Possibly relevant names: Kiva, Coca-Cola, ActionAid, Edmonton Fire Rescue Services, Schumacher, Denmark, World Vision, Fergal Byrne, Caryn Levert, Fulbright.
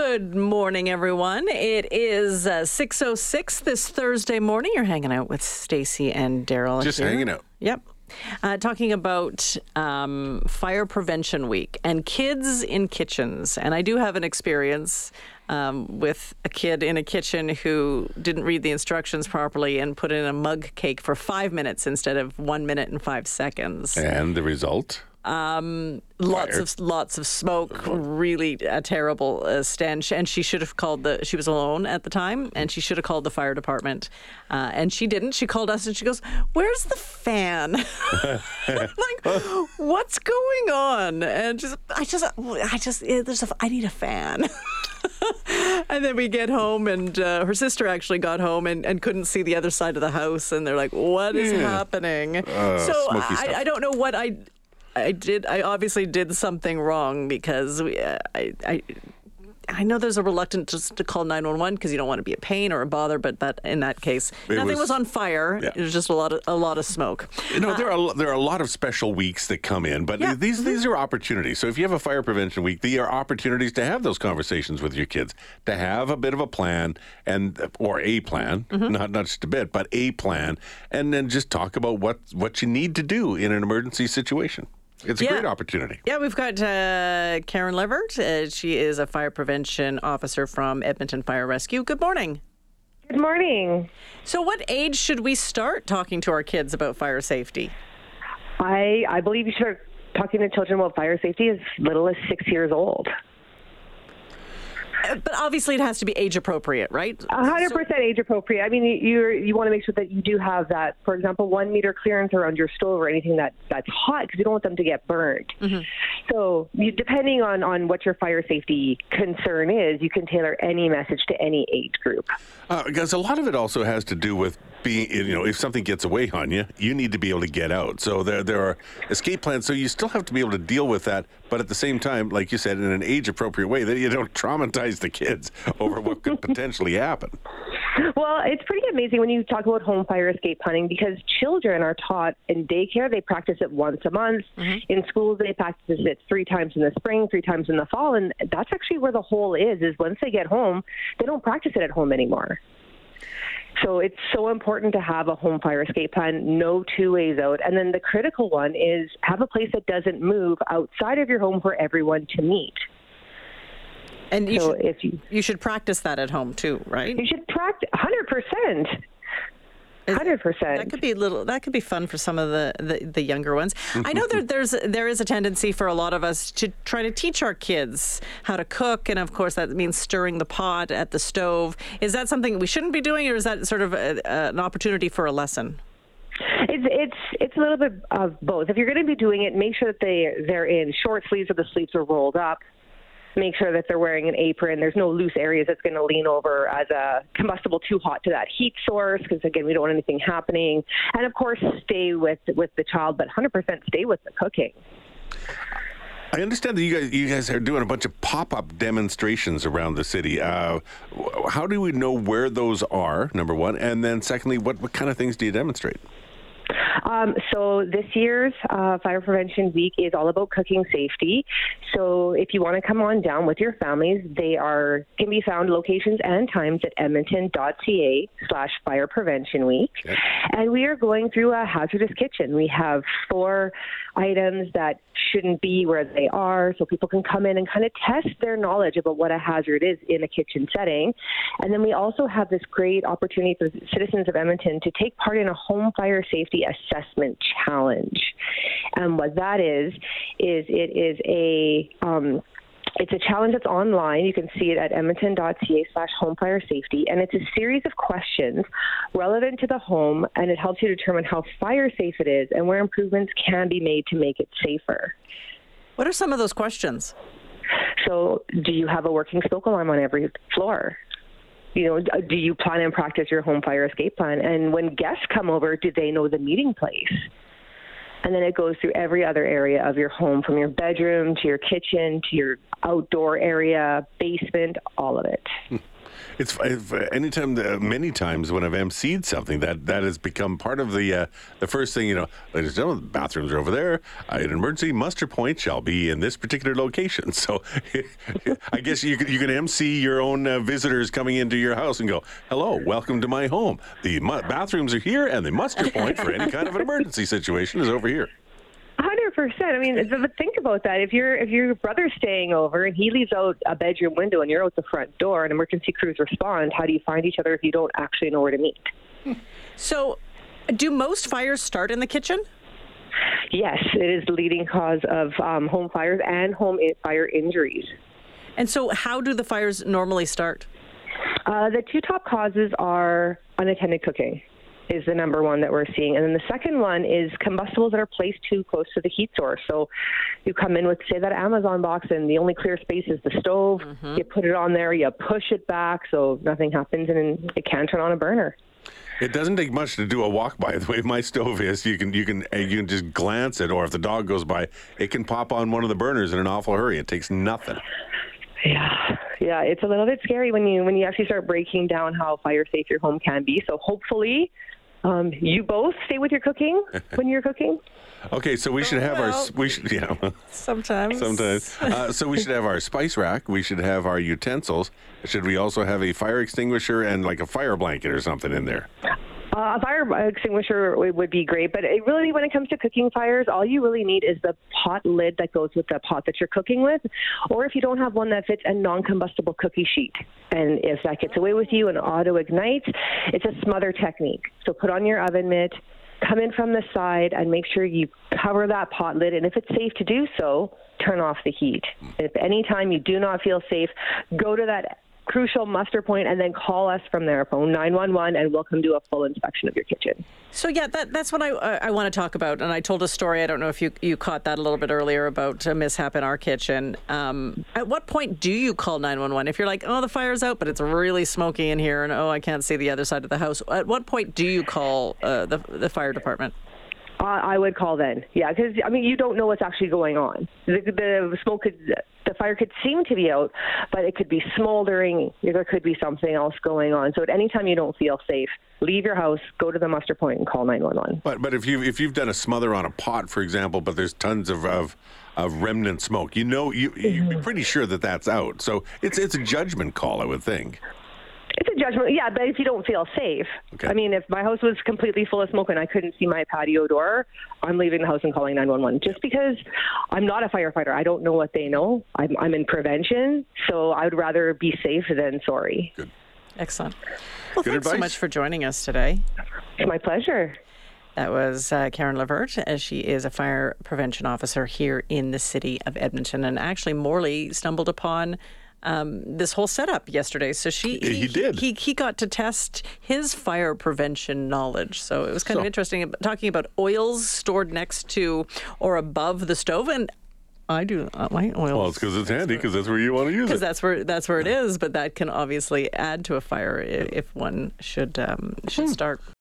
Good morning, everyone. It is 6:06 this Thursday morning. You're hanging out with Stacy and Daryl. Just here. Hanging out. Yep. Talking about Fire Prevention Week and kids in kitchens. And I do have an experience with a kid in a kitchen who didn't read the instructions properly and put in a mug cake for 5 minutes instead of 1 minute and 5 seconds. And the result? Lots of smoke, really a terrible stench, and she was alone at the time, and she should have called the fire department, and she didn't. She called us, and she goes, "Where's the fan?" Like, what's going on? And she's, I need a fan. And then we get home, and her sister actually got home and couldn't see the other side of the house, and they're like, "What is happening?" So I don't know what I did. I obviously did something wrong because I know there's a reluctance just to call 911 because you don't want to be a pain or a bother, but in that case, nothing was on fire. Yeah. It was just a lot of smoke. You know, there are a lot of special weeks that come in, but these are opportunities. So if you have a fire prevention week, there are opportunities to have those conversations with your kids, to have a bit of a plan or a plan, not just a bit, but a plan, and then just talk about what you need to do in an emergency situation. It's a great opportunity. Yeah, we've got Caryn Levert. She is a fire prevention officer from Edmonton Fire Rescue. Good morning. Good morning. So what age should we start talking to our kids about fire safety? I believe you should start talking to children about fire safety as little as 6 years old. But obviously it has to be age appropriate, right? 100% age appropriate. I mean, you want to make sure that you do have that, for example, 1 meter clearance around your stove or anything that's hot, because you don't want them to get burned. Mm-hmm. So depending on what your fire safety concern is, you can tailor any message to any age group. Because a lot of it also has to do with being, you know, if something gets away on you, you need to be able to get out. So there are escape plans. So you still have to be able to deal with that. But at the same time, like you said, in an age appropriate way, that you don't traumatize the kids over what could potentially happen. Well, it's pretty amazing when you talk about home fire escape planning, because children are taught in daycare, they practice it once a month. Mm-hmm. In schools, they practice it 3 times in the spring, 3 times in the fall. And that's actually where the hole is once they get home, they don't practice it at home anymore. So it's so important to have a home fire escape plan, no 2 ways out. And then the critical one is have a place that doesn't move outside of your home for everyone to meet. And you should practice that at home too, right? You should practice 100%. 100%. That could be fun for some of the younger ones. I know there is a tendency for a lot of us to try to teach our kids how to cook, and of course that means stirring the pot at the stove. Is that something we shouldn't be doing, or is that sort of an opportunity for a lesson? It's a little bit of both. If you're going to be doing it, make sure that they're in short sleeves or the sleeves are rolled up. Make sure that they're wearing an apron. There's no loose areas that's going to lean over as a combustible too hot to that heat source, because, again, we don't want anything happening. And, of course, stay with the child, but 100% stay with the cooking. I understand that you guys are doing a bunch of pop-up demonstrations around the city. How do we know where those are, number one? And then, secondly, what kind of things do you demonstrate? So this year's Fire Prevention Week is all about cooking safety. So if you want to come on down with your families, can be found locations and times at edmonton.ca/Fire Prevention Week. Okay. And we are going through a hazardous kitchen. We have 4 items that shouldn't be where they are, so people can come in and kind of test their knowledge about what a hazard is in a kitchen setting. And then we also have this great opportunity for citizens of Edmonton to take part in a home fire safety assessment challenge. And what that is it is it's a challenge that's online. You can see it at edmonton.ca/home fire safety. And it's a series of questions relevant to the home, and it helps you determine how fire safe it is and where improvements can be made to make it safer. What are some of those questions? So, do you have a working smoke alarm on every floor? You know, do you plan and practice your home fire escape plan? And when guests come over, do they know the meeting place? And then it goes through every other area of your home, from your bedroom to your kitchen to your outdoor area, basement, all of it. Many times when I've emceed something, that has become part of the first thing, ladies and gentlemen, the bathrooms are over there. An emergency muster point shall be in this particular location. So I guess you can emcee your own visitors coming into your house and go, hello, welcome to my home. The bathrooms are here, and the muster point for any kind of an emergency situation is over here. 100%. I mean, think about that. If your brother's staying over and he leaves out a bedroom window and you're out the front door and emergency crews respond, how do you find each other if you don't actually know where to meet? So, do most fires start in the kitchen? Yes, it is the leading cause of home fires and fire injuries. And so, how do the fires normally start? The two top causes are unattended cooking. Is the number one that we're seeing. And then the second one is combustibles that are placed too close to the heat source. So you come in with, say, that Amazon box, and the only clear space is the stove. Mm-hmm. You put it on there, you push it back, so nothing happens, and it can turn on a burner. It doesn't take much to do a walk by. The way my stove is, you can just glance at, or if the dog goes by, it can pop on one of the burners in an awful hurry. It takes nothing. Yeah, it's a little bit scary when you actually start breaking down how fire safe your home can be. So hopefully, you both stay with your cooking when you're cooking. Okay, so we should have sometimes. So we should have our spice rack. We should have our utensils. Should we also have a fire extinguisher and like a fire blanket or something in there? A fire extinguisher would be great, but it really, when it comes to cooking fires, all you really need is the pot lid that goes with the pot that you're cooking with, or if you don't have one that fits, a non-combustible cookie sheet. And if that gets away with you and auto-ignites, it's a smother technique. So put on your oven mitt, come in from the side, and make sure you cover that pot lid, and if it's safe to do so, turn off the heat. If any time you do not feel safe, go to that crucial muster point and then call us from there, phone 911, and we'll come do a full inspection of your kitchen. So yeah, that's what I want to talk about. And I told a story, I don't know if you caught that a little bit earlier, about a mishap in our kitchen. At what point do you call 911? If you're like, oh, the fire's out, but it's really smoky in here, and oh, I can't see the other side of the house. At what point do you call the fire department? I would call then, yeah, because, I mean, you don't know what's actually going on. The fire could seem to be out, but it could be smoldering. There could be something else going on. So at any time you don't feel safe, leave your house, go to the muster point, and call 911. But if you've done a smother on a pot, for example, but there's tons of remnant smoke, you'd be pretty sure that that's out. So it's a judgment call, I would think. It's a judgment, yeah, but if you don't feel safe. Okay. I mean, if my house was completely full of smoke and I couldn't see my patio door, I'm leaving the house and calling 911. Just because I'm not a firefighter. I don't know what they know. I'm in prevention, so I would rather be safe than sorry. Good. Excellent. Well, thanks so much for joining us today. It's my pleasure. That was Caryn Levert, as she is a fire prevention officer here in the city of Edmonton. And actually, Morley stumbled upon this whole setup yesterday. So he got to test his fire prevention knowledge. So it was kind of interesting, talking about oils stored next to or above the stove. And I do my oils. Well, it's because it's handy, because that's where you want to use it. Because that's where it is. But that can obviously add to a fire if one should start.